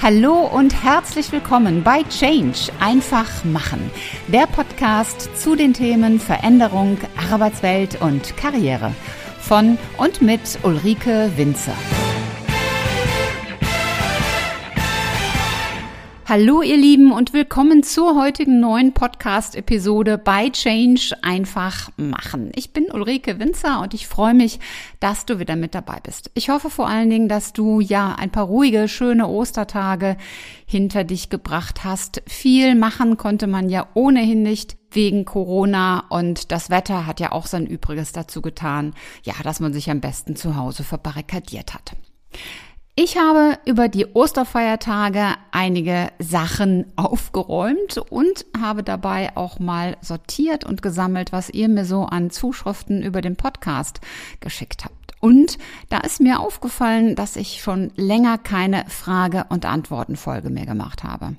Hallo und herzlich willkommen bei Change – Einfach machen, der Podcast zu den Themen Veränderung, Arbeitswelt und Karriere von und mit Ulrike Winzer. Hallo ihr Lieben und willkommen zur heutigen neuen Podcast-Episode bei Change einfach machen. Ich bin Ulrike Winzer und ich freue mich, dass du wieder mit dabei bist. Ich hoffe vor allen Dingen, dass du ja ein paar ruhige, schöne Ostertage hinter dich gebracht hast. Viel machen konnte man ja ohnehin nicht wegen Corona und das Wetter hat ja auch sein Übriges dazu getan, ja, dass man sich am besten zu Hause verbarrikadiert hat. Ich habe über die Osterfeiertage einige Sachen aufgeräumt und habe dabei auch mal sortiert und gesammelt, was ihr mir so an Zuschriften über den Podcast geschickt habt. Und da ist mir aufgefallen, dass ich schon länger keine Frage- und Antworten-Folge mehr gemacht habe.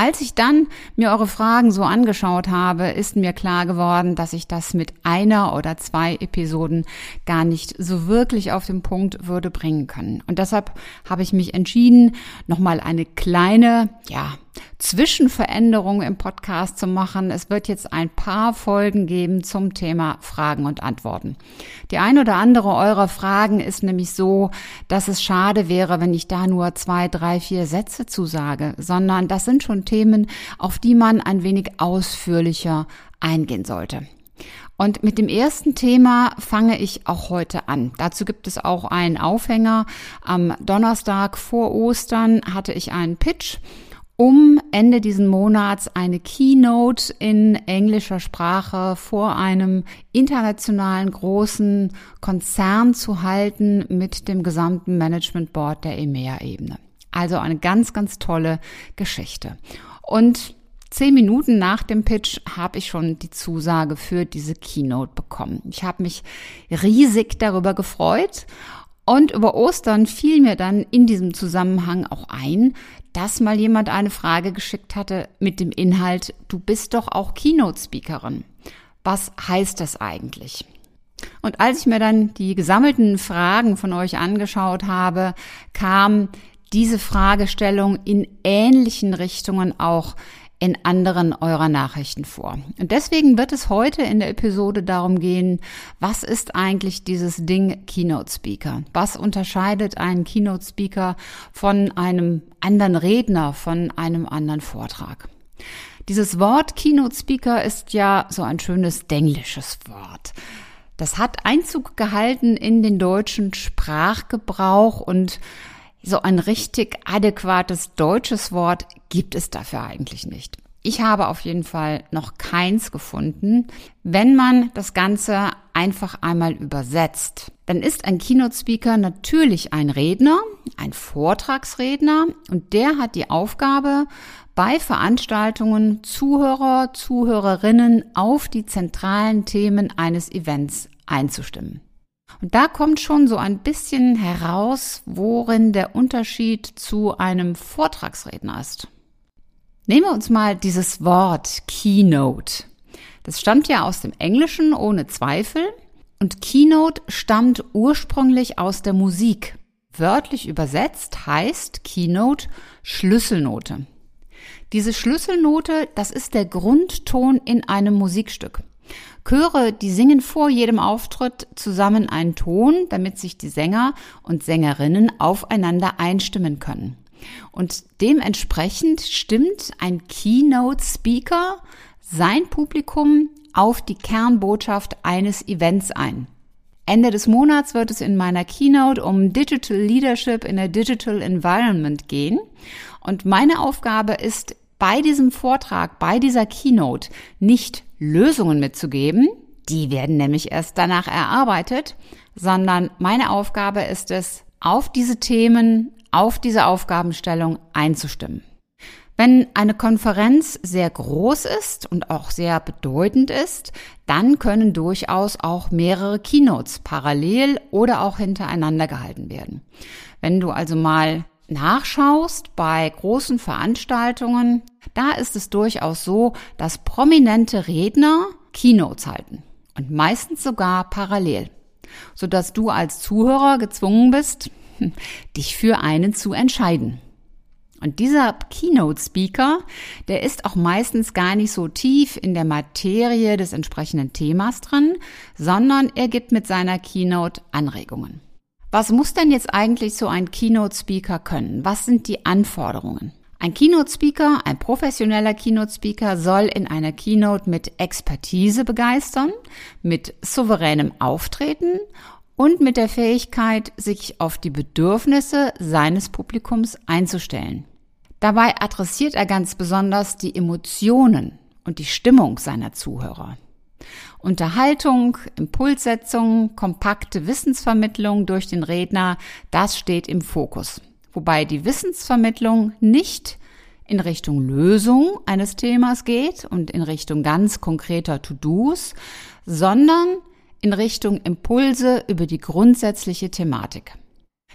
Als ich dann mir eure Fragen so angeschaut habe, ist mir klar geworden, dass ich das mit einer oder zwei Episoden gar nicht so wirklich auf den Punkt würde bringen können. Und deshalb habe ich mich entschieden, nochmal eine kleine, Zwischenveränderung im Podcast zu machen. Es wird jetzt ein paar Folgen geben zum Thema Fragen und Antworten. Die ein oder andere eurer Fragen ist nämlich so, dass es schade wäre, wenn ich da nur 2, 3, 4 Sätze zu sage, sondern das sind schon Themen, auf die man ein wenig ausführlicher eingehen sollte. Und mit dem ersten Thema fange ich auch heute an. Dazu gibt es auch einen Aufhänger. Am Donnerstag vor Ostern hatte ich einen Pitch, um Ende diesen Monats eine Keynote in englischer Sprache vor einem internationalen großen Konzern zu halten mit dem gesamten Management Board der EMEA-Ebene. Also eine ganz, ganz tolle Geschichte. Und 10 Minuten nach dem Pitch habe ich schon die Zusage für diese Keynote bekommen. Ich habe mich riesig darüber gefreut. Und über Ostern fiel mir dann in diesem Zusammenhang auch ein, dass mal jemand eine Frage geschickt hatte mit dem Inhalt, du bist doch auch Keynote-Speakerin. Was heißt das eigentlich? Und als ich mir dann die gesammelten Fragen von euch angeschaut habe, kam diese Fragestellung in ähnlichen Richtungen auch in anderen eurer Nachrichten vor. Und deswegen wird es heute in der Episode darum gehen, was ist eigentlich dieses Ding Keynote Speaker? Was unterscheidet einen Keynote Speaker von einem anderen Redner, von einem anderen Vortrag? Dieses Wort Keynote Speaker ist ja so ein schönes denglisches Wort. Das hat Einzug gehalten in den deutschen Sprachgebrauch und so ein richtig adäquates deutsches Wort gibt es dafür eigentlich nicht. Ich habe auf jeden Fall noch keins gefunden. Wenn man das Ganze einfach einmal übersetzt, dann ist ein Keynote-Speaker natürlich ein Redner, ein Vortragsredner und der hat die Aufgabe, bei Veranstaltungen Zuhörer, Zuhörerinnen auf die zentralen Themen eines Events einzustimmen. Und da kommt schon so ein bisschen heraus, worin der Unterschied zu einem Vortragsredner ist. Nehmen wir uns mal dieses Wort Keynote. Das stammt ja aus dem Englischen ohne Zweifel und Keynote stammt ursprünglich aus der Musik. Wörtlich übersetzt heißt Keynote Schlüsselnote. Diese Schlüsselnote, das ist der Grundton in einem Musikstück. Chöre, die singen vor jedem Auftritt zusammen einen Ton, damit sich die Sänger und Sängerinnen aufeinander einstimmen können. Und dementsprechend stimmt ein Keynote-Speaker sein Publikum auf die Kernbotschaft eines Events ein. Ende des Monats wird es in meiner Keynote um Digital Leadership in a Digital Environment gehen. Und meine Aufgabe ist, bei diesem Vortrag, bei dieser Keynote nicht Lösungen mitzugeben, die werden nämlich erst danach erarbeitet, sondern meine Aufgabe ist es, auf diese Themen, auf diese Aufgabenstellung einzustimmen. Wenn eine Konferenz sehr groß ist und auch sehr bedeutend ist, dann können durchaus auch mehrere Keynotes parallel oder auch hintereinander gehalten werden. Wenn du also mal nachschaust bei großen Veranstaltungen, da ist es durchaus so, dass prominente Redner Keynotes halten und meistens sogar parallel, sodass du als Zuhörer gezwungen bist, dich für einen zu entscheiden. Und dieser Keynote-Speaker, der ist auch meistens gar nicht so tief in der Materie des entsprechenden Themas drin, sondern er gibt mit seiner Keynote Anregungen. Was muss denn jetzt eigentlich so ein Keynote-Speaker können? Was sind die Anforderungen? Ein Keynote-Speaker, ein professioneller Keynote-Speaker soll in einer Keynote mit Expertise begeistern, mit souveränem Auftreten und mit der Fähigkeit, sich auf die Bedürfnisse seines Publikums einzustellen. Dabei adressiert er ganz besonders die Emotionen und die Stimmung seiner Zuhörer. Unterhaltung, Impulssetzung, kompakte Wissensvermittlung durch den Redner, das steht im Fokus. Wobei die Wissensvermittlung nicht in Richtung Lösung eines Themas geht und in Richtung ganz konkreter To-Dos, sondern in Richtung Impulse über die grundsätzliche Thematik.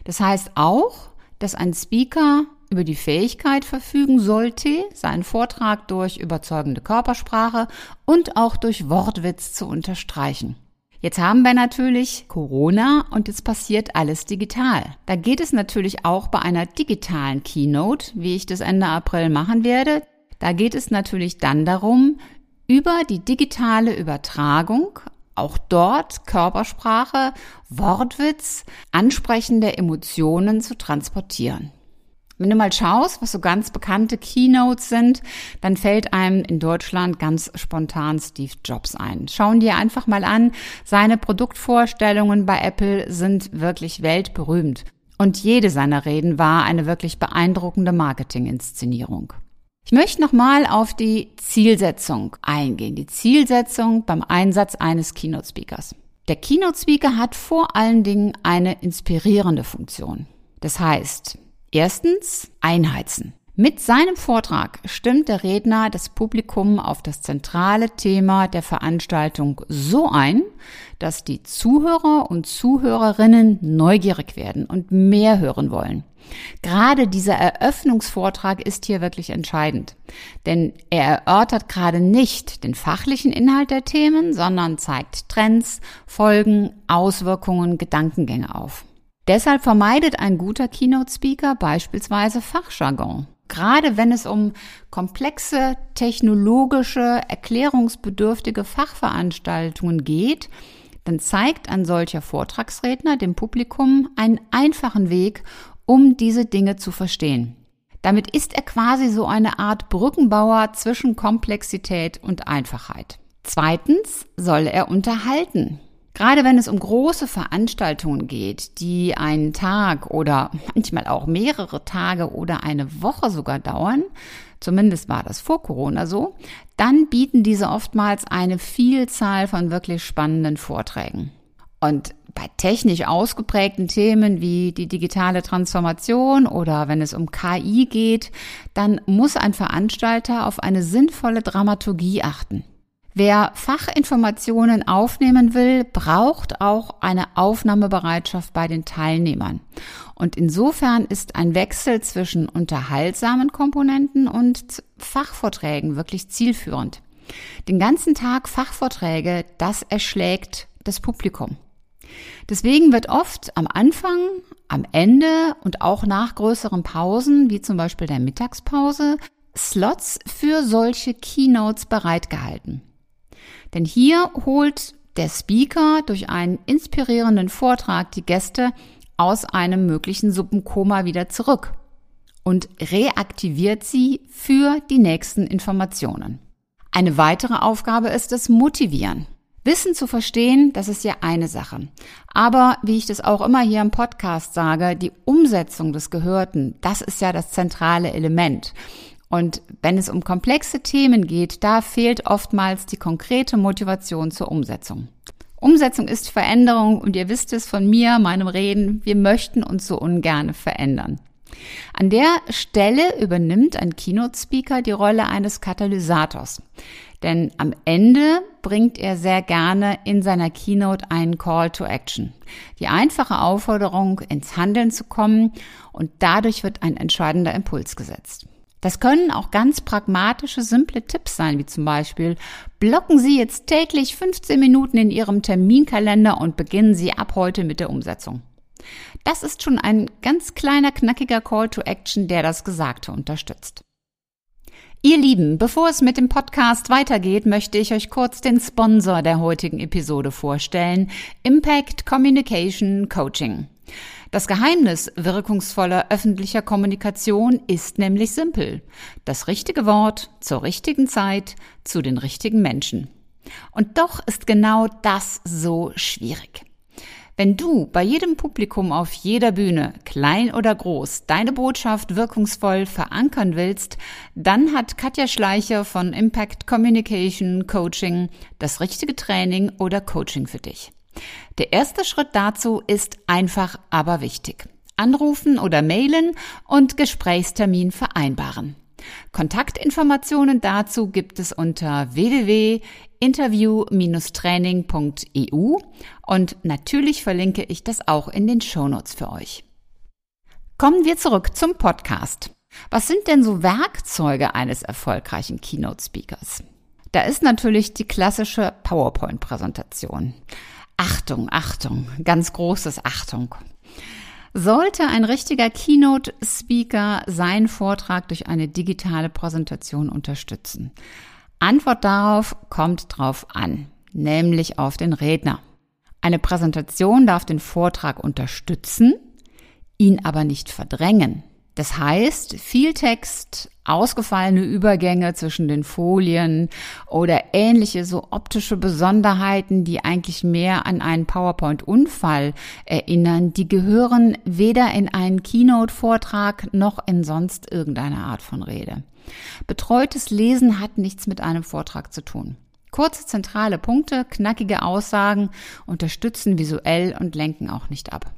Das heißt auch, dass ein Speaker über die Fähigkeit verfügen sollte, seinen Vortrag durch überzeugende Körpersprache und auch durch Wortwitz zu unterstreichen. Jetzt haben wir natürlich Corona und jetzt passiert alles digital. Da geht es natürlich auch bei einer digitalen Keynote, wie ich das Ende April machen werde, da geht es natürlich dann darum, über die digitale Übertragung auch dort Körpersprache, Wortwitz, ansprechende Emotionen zu transportieren. Wenn du mal schaust, was so ganz bekannte Keynotes sind, dann fällt einem in Deutschland ganz spontan Steve Jobs ein. Schauen dir einfach mal an, seine Produktvorstellungen bei Apple sind wirklich weltberühmt. Und jede seiner Reden war eine wirklich beeindruckende Marketinginszenierung. Ich möchte nochmal auf die Zielsetzung eingehen, die Zielsetzung beim Einsatz eines Keynote-Speakers. Der Keynote-Speaker hat vor allen Dingen eine inspirierende Funktion. Das heißt, erstens einheizen. Mit seinem Vortrag stimmt der Redner das Publikum auf das zentrale Thema der Veranstaltung so ein, dass die Zuhörer und Zuhörerinnen neugierig werden und mehr hören wollen. Gerade dieser Eröffnungsvortrag ist hier wirklich entscheidend, denn er erörtert gerade nicht den fachlichen Inhalt der Themen, sondern zeigt Trends, Folgen, Auswirkungen, Gedankengänge auf. Deshalb vermeidet ein guter Keynote-Speaker beispielsweise Fachjargon. Gerade wenn es um komplexe, technologische, erklärungsbedürftige Fachveranstaltungen geht, dann zeigt ein solcher Vortragsredner dem Publikum einen einfachen Weg, um diese Dinge zu verstehen. Damit ist er quasi so eine Art Brückenbauer zwischen Komplexität und Einfachheit. Zweitens soll er unterhalten. Gerade wenn es um große Veranstaltungen geht, die einen Tag oder manchmal auch mehrere Tage oder eine Woche sogar dauern, zumindest war das vor Corona so, dann bieten diese oftmals eine Vielzahl von wirklich spannenden Vorträgen. Und bei technisch ausgeprägten Themen wie die digitale Transformation oder wenn es um KI geht, dann muss ein Veranstalter auf eine sinnvolle Dramaturgie achten. Wer Fachinformationen aufnehmen will, braucht auch eine Aufnahmebereitschaft bei den Teilnehmern. Und insofern ist ein Wechsel zwischen unterhaltsamen Komponenten und Fachvorträgen wirklich zielführend. Den ganzen Tag Fachvorträge, das erschlägt das Publikum. Deswegen wird oft am Anfang, am Ende und auch nach größeren Pausen, wie zum Beispiel der Mittagspause, Slots für solche Keynotes bereitgehalten. Denn hier holt der Speaker durch einen inspirierenden Vortrag die Gäste aus einem möglichen Suppenkoma wieder zurück und reaktiviert sie für die nächsten Informationen. Eine weitere Aufgabe ist das Motivieren. Wissen zu verstehen, das ist ja eine Sache. Aber wie ich das auch immer hier im Podcast sage, die Umsetzung des Gehörten, das ist ja das zentrale Element. Und wenn es um komplexe Themen geht, da fehlt oftmals die konkrete Motivation zur Umsetzung. Umsetzung ist Veränderung und ihr wisst es von mir, meinem Reden, wir möchten uns so ungern verändern. An der Stelle übernimmt ein Keynote-Speaker die Rolle eines Katalysators. Denn am Ende bringt er sehr gerne in seiner Keynote einen Call to Action. Die einfache Aufforderung, ins Handeln zu kommen, und dadurch wird ein entscheidender Impuls gesetzt. Das können auch ganz pragmatische, simple Tipps sein, wie zum Beispiel: Blocken Sie jetzt täglich 15 Minuten in Ihrem Terminkalender und beginnen Sie ab heute mit der Umsetzung. Das ist schon ein ganz kleiner, knackiger Call to Action, der das Gesagte unterstützt. Ihr Lieben, bevor es mit dem Podcast weitergeht, möchte ich euch kurz den Sponsor der heutigen Episode vorstellen, Impact Communication Coaching. Das Geheimnis wirkungsvoller öffentlicher Kommunikation ist nämlich simpel. Das richtige Wort zur richtigen Zeit zu den richtigen Menschen. Und doch ist genau das so schwierig. Wenn du bei jedem Publikum auf jeder Bühne, klein oder groß, deine Botschaft wirkungsvoll verankern willst, dann hat Katja Schleicher von Impact Communication Coaching das richtige Training oder Coaching für dich. Der erste Schritt dazu ist einfach, aber wichtig. Anrufen oder mailen und Gesprächstermin vereinbaren. Kontaktinformationen dazu gibt es unter www.interview-training.eu und natürlich verlinke ich das auch in den Shownotes für euch. Kommen wir zurück zum Podcast. Was sind denn so Werkzeuge eines erfolgreichen Keynote-Speakers? Da ist natürlich die klassische PowerPoint-Präsentation. Achtung, Achtung, ganz großes Achtung. Sollte ein richtiger Keynote-Speaker seinen Vortrag durch eine digitale Präsentation unterstützen? Antwort darauf kommt drauf an, nämlich auf den Redner. Eine Präsentation darf den Vortrag unterstützen, ihn aber nicht verdrängen. Das heißt, viel Text, ausgefallene Übergänge zwischen den Folien oder ähnliche so optische Besonderheiten, die eigentlich mehr an einen PowerPoint-Unfall erinnern, die gehören weder in einen Keynote-Vortrag noch in sonst irgendeine Art von Rede. Betreutes Lesen hat nichts mit einem Vortrag zu tun. Kurze zentrale Punkte, knackige Aussagen unterstützen visuell und lenken auch nicht ab.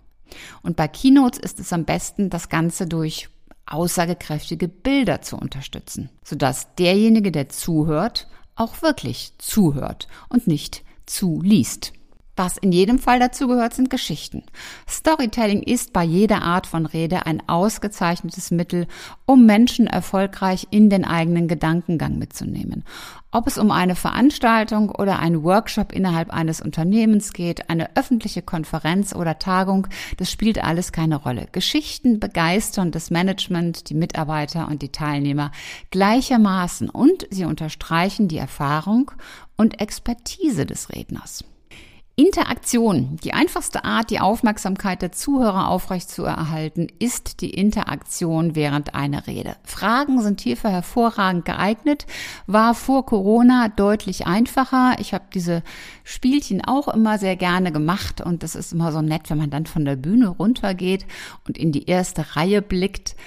Und bei Keynotes ist es am besten, das Ganze durch aussagekräftige Bilder zu unterstützen, sodass derjenige, der zuhört, auch wirklich zuhört und nicht zuliest. Was in jedem Fall dazu gehört, sind Geschichten. Storytelling ist bei jeder Art von Rede ein ausgezeichnetes Mittel, um Menschen erfolgreich in den eigenen Gedankengang mitzunehmen. Ob es um eine Veranstaltung oder einen Workshop innerhalb eines Unternehmens geht, eine öffentliche Konferenz oder Tagung, das spielt alles keine Rolle. Geschichten begeistern das Management, die Mitarbeiter und die Teilnehmer gleichermaßen und sie unterstreichen die Erfahrung und Expertise des Redners. Interaktion. Die einfachste Art, die Aufmerksamkeit der Zuhörer aufrechtzuerhalten, ist die Interaktion während einer Rede. Fragen sind hierfür hervorragend geeignet, war vor Corona deutlich einfacher. Ich habe diese Spielchen auch immer sehr gerne gemacht und das ist immer so nett, wenn man dann von der Bühne runtergeht und in die erste Reihe blickt.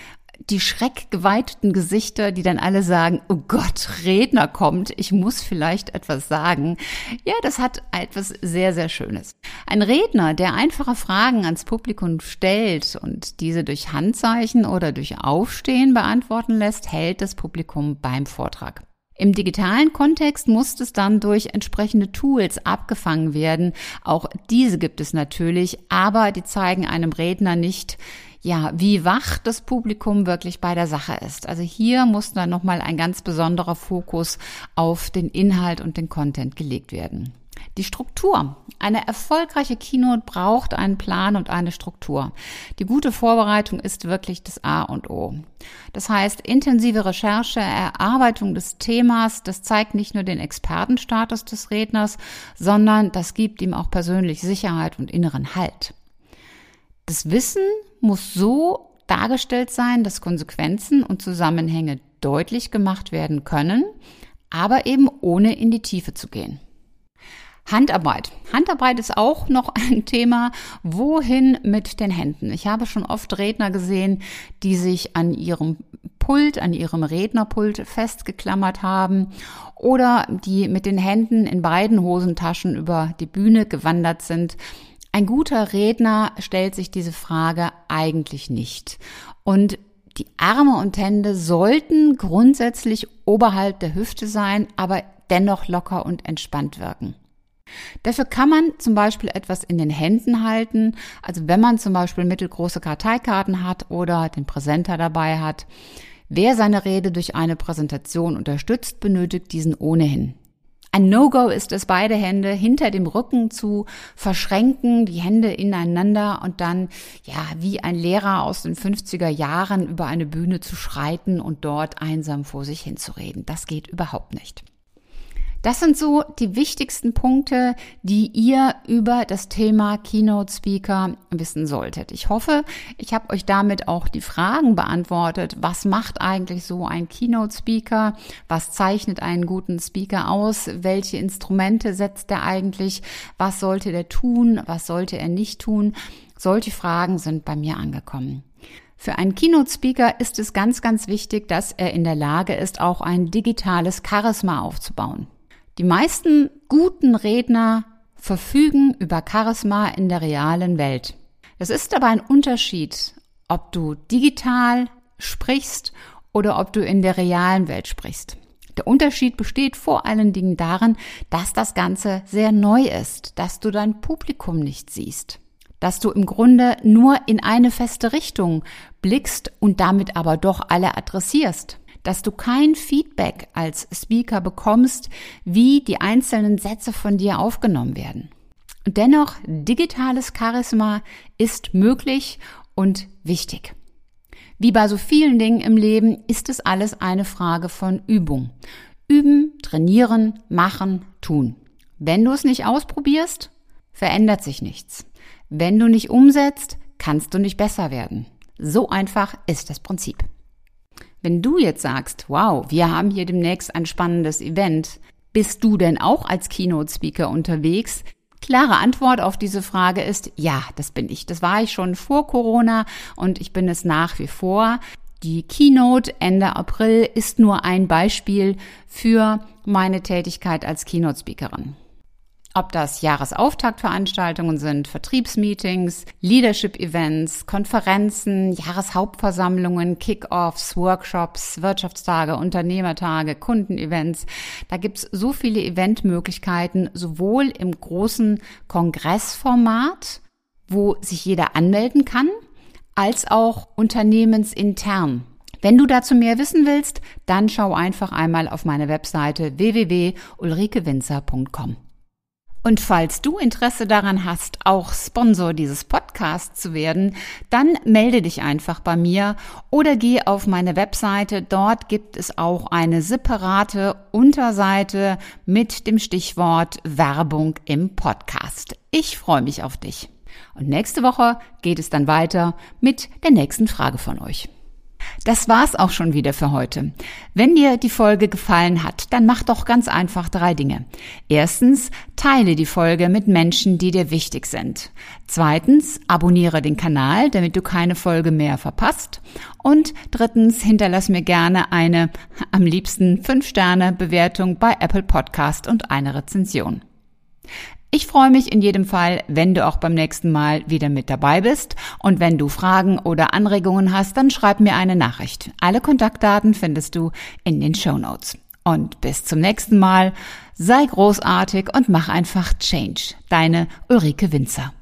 Die schreckgeweiteten Gesichter, die dann alle sagen, oh Gott, Redner kommt, ich muss vielleicht etwas sagen. Ja, das hat etwas sehr, sehr Schönes. Ein Redner, der einfache Fragen ans Publikum stellt und diese durch Handzeichen oder durch Aufstehen beantworten lässt, hält das Publikum beim Vortrag. Im digitalen Kontext muss es dann durch entsprechende Tools abgefangen werden. Auch diese gibt es natürlich, aber die zeigen einem Redner nicht, ja, wie wach das Publikum wirklich bei der Sache ist. Also hier muss dann nochmal ein ganz besonderer Fokus auf den Inhalt und den Content gelegt werden. Die Struktur. Eine erfolgreiche Keynote braucht einen Plan und eine Struktur. Die gute Vorbereitung ist wirklich das A und O. Das heißt, intensive Recherche, Erarbeitung des Themas, das zeigt nicht nur den Expertenstatus des Redners, sondern das gibt ihm auch persönlich Sicherheit und inneren Halt. Das Wissen muss so dargestellt sein, dass Konsequenzen und Zusammenhänge deutlich gemacht werden können, aber eben ohne in die Tiefe zu gehen. Handarbeit. Handarbeit ist auch noch ein Thema. Wohin mit den Händen? Ich habe schon oft Redner gesehen, die sich an ihrem Pult, an ihrem Rednerpult festgeklammert haben oder die mit den Händen in beiden Hosentaschen über die Bühne gewandert sind. Ein guter Redner stellt sich diese Frage eigentlich nicht. Und die Arme und Hände sollten grundsätzlich oberhalb der Hüfte sein, aber dennoch locker und entspannt wirken. Dafür kann man zum Beispiel etwas in den Händen halten, also wenn man zum Beispiel mittelgroße Karteikarten hat oder den Präsenter dabei hat. Wer seine Rede durch eine Präsentation unterstützt, benötigt diesen ohnehin. Ein No-Go ist es, beide Hände hinter dem Rücken zu verschränken, die Hände ineinander und dann, ja, wie ein Lehrer aus den 50er Jahren über eine Bühne zu schreiten und dort einsam vor sich hinzureden. Das geht überhaupt nicht. Das sind so die wichtigsten Punkte, die ihr über das Thema Keynote Speaker wissen solltet. Ich hoffe, ich habe euch damit auch die Fragen beantwortet. Was macht eigentlich so ein Keynote Speaker? Was zeichnet einen guten Speaker aus? Welche Instrumente setzt er eigentlich? Was sollte der tun? Was sollte er nicht tun? Solche Fragen sind bei mir angekommen. Für einen Keynote-Speaker ist es ganz, ganz wichtig, dass er in der Lage ist, auch ein digitales Charisma aufzubauen. Die meisten guten Redner verfügen über Charisma in der realen Welt. Das ist aber ein Unterschied, ob du digital sprichst oder ob du in der realen Welt sprichst. Der Unterschied besteht vor allen Dingen darin, dass das Ganze sehr neu ist, dass du dein Publikum nicht siehst, dass du im Grunde nur in eine feste Richtung blickst und damit aber doch alle adressierst, dass du kein Feedback als Speaker bekommst, wie die einzelnen Sätze von dir aufgenommen werden. Und dennoch, digitales Charisma ist möglich und wichtig. Wie bei so vielen Dingen im Leben ist es alles eine Frage von Übung. Üben, trainieren, machen, tun. Wenn du es nicht ausprobierst, verändert sich nichts. Wenn du nicht umsetzt, kannst du nicht besser werden. So einfach ist das Prinzip. Wenn du jetzt sagst, wow, wir haben hier demnächst ein spannendes Event, bist du denn auch als Keynote-Speaker unterwegs? Klare Antwort auf diese Frage ist, ja, das bin ich. Das war ich schon vor Corona und ich bin es nach wie vor. Die Keynote Ende April ist nur ein Beispiel für meine Tätigkeit als Keynote-Speakerin. Ob das Jahresauftaktveranstaltungen sind, Vertriebsmeetings, Leadership-Events, Konferenzen, Jahreshauptversammlungen, Kick-Offs, Workshops, Wirtschaftstage, Unternehmertage, Kundenevents. Da gibt's so viele Eventmöglichkeiten, sowohl im großen Kongressformat, wo sich jeder anmelden kann, als auch unternehmensintern. Wenn du dazu mehr wissen willst, dann schau einfach einmal auf meine Webseite www.ulrikewinzer.com. Und falls du Interesse daran hast, auch Sponsor dieses Podcasts zu werden, dann melde dich einfach bei mir oder geh auf meine Webseite. Dort gibt es auch eine separate Unterseite mit dem Stichwort Werbung im Podcast. Ich freue mich auf dich. Und nächste Woche geht es dann weiter mit der nächsten Frage von euch. Das war's auch schon wieder für heute. Wenn dir die Folge gefallen hat, dann mach doch ganz einfach 3 Dinge. Erstens, teile die Folge mit Menschen, die dir wichtig sind. Zweitens, abonniere den Kanal, damit du keine Folge mehr verpasst. Und drittens, hinterlass mir gerne eine, am liebsten 5-Sterne-Bewertung bei Apple Podcast und eine Rezension. Ich freue mich in jedem Fall, wenn du auch beim nächsten Mal wieder mit dabei bist. Und wenn du Fragen oder Anregungen hast, dann schreib mir eine Nachricht. Alle Kontaktdaten findest du in den Shownotes. Und bis zum nächsten Mal. Sei großartig und mach einfach Change. Deine Ulrike Winzer.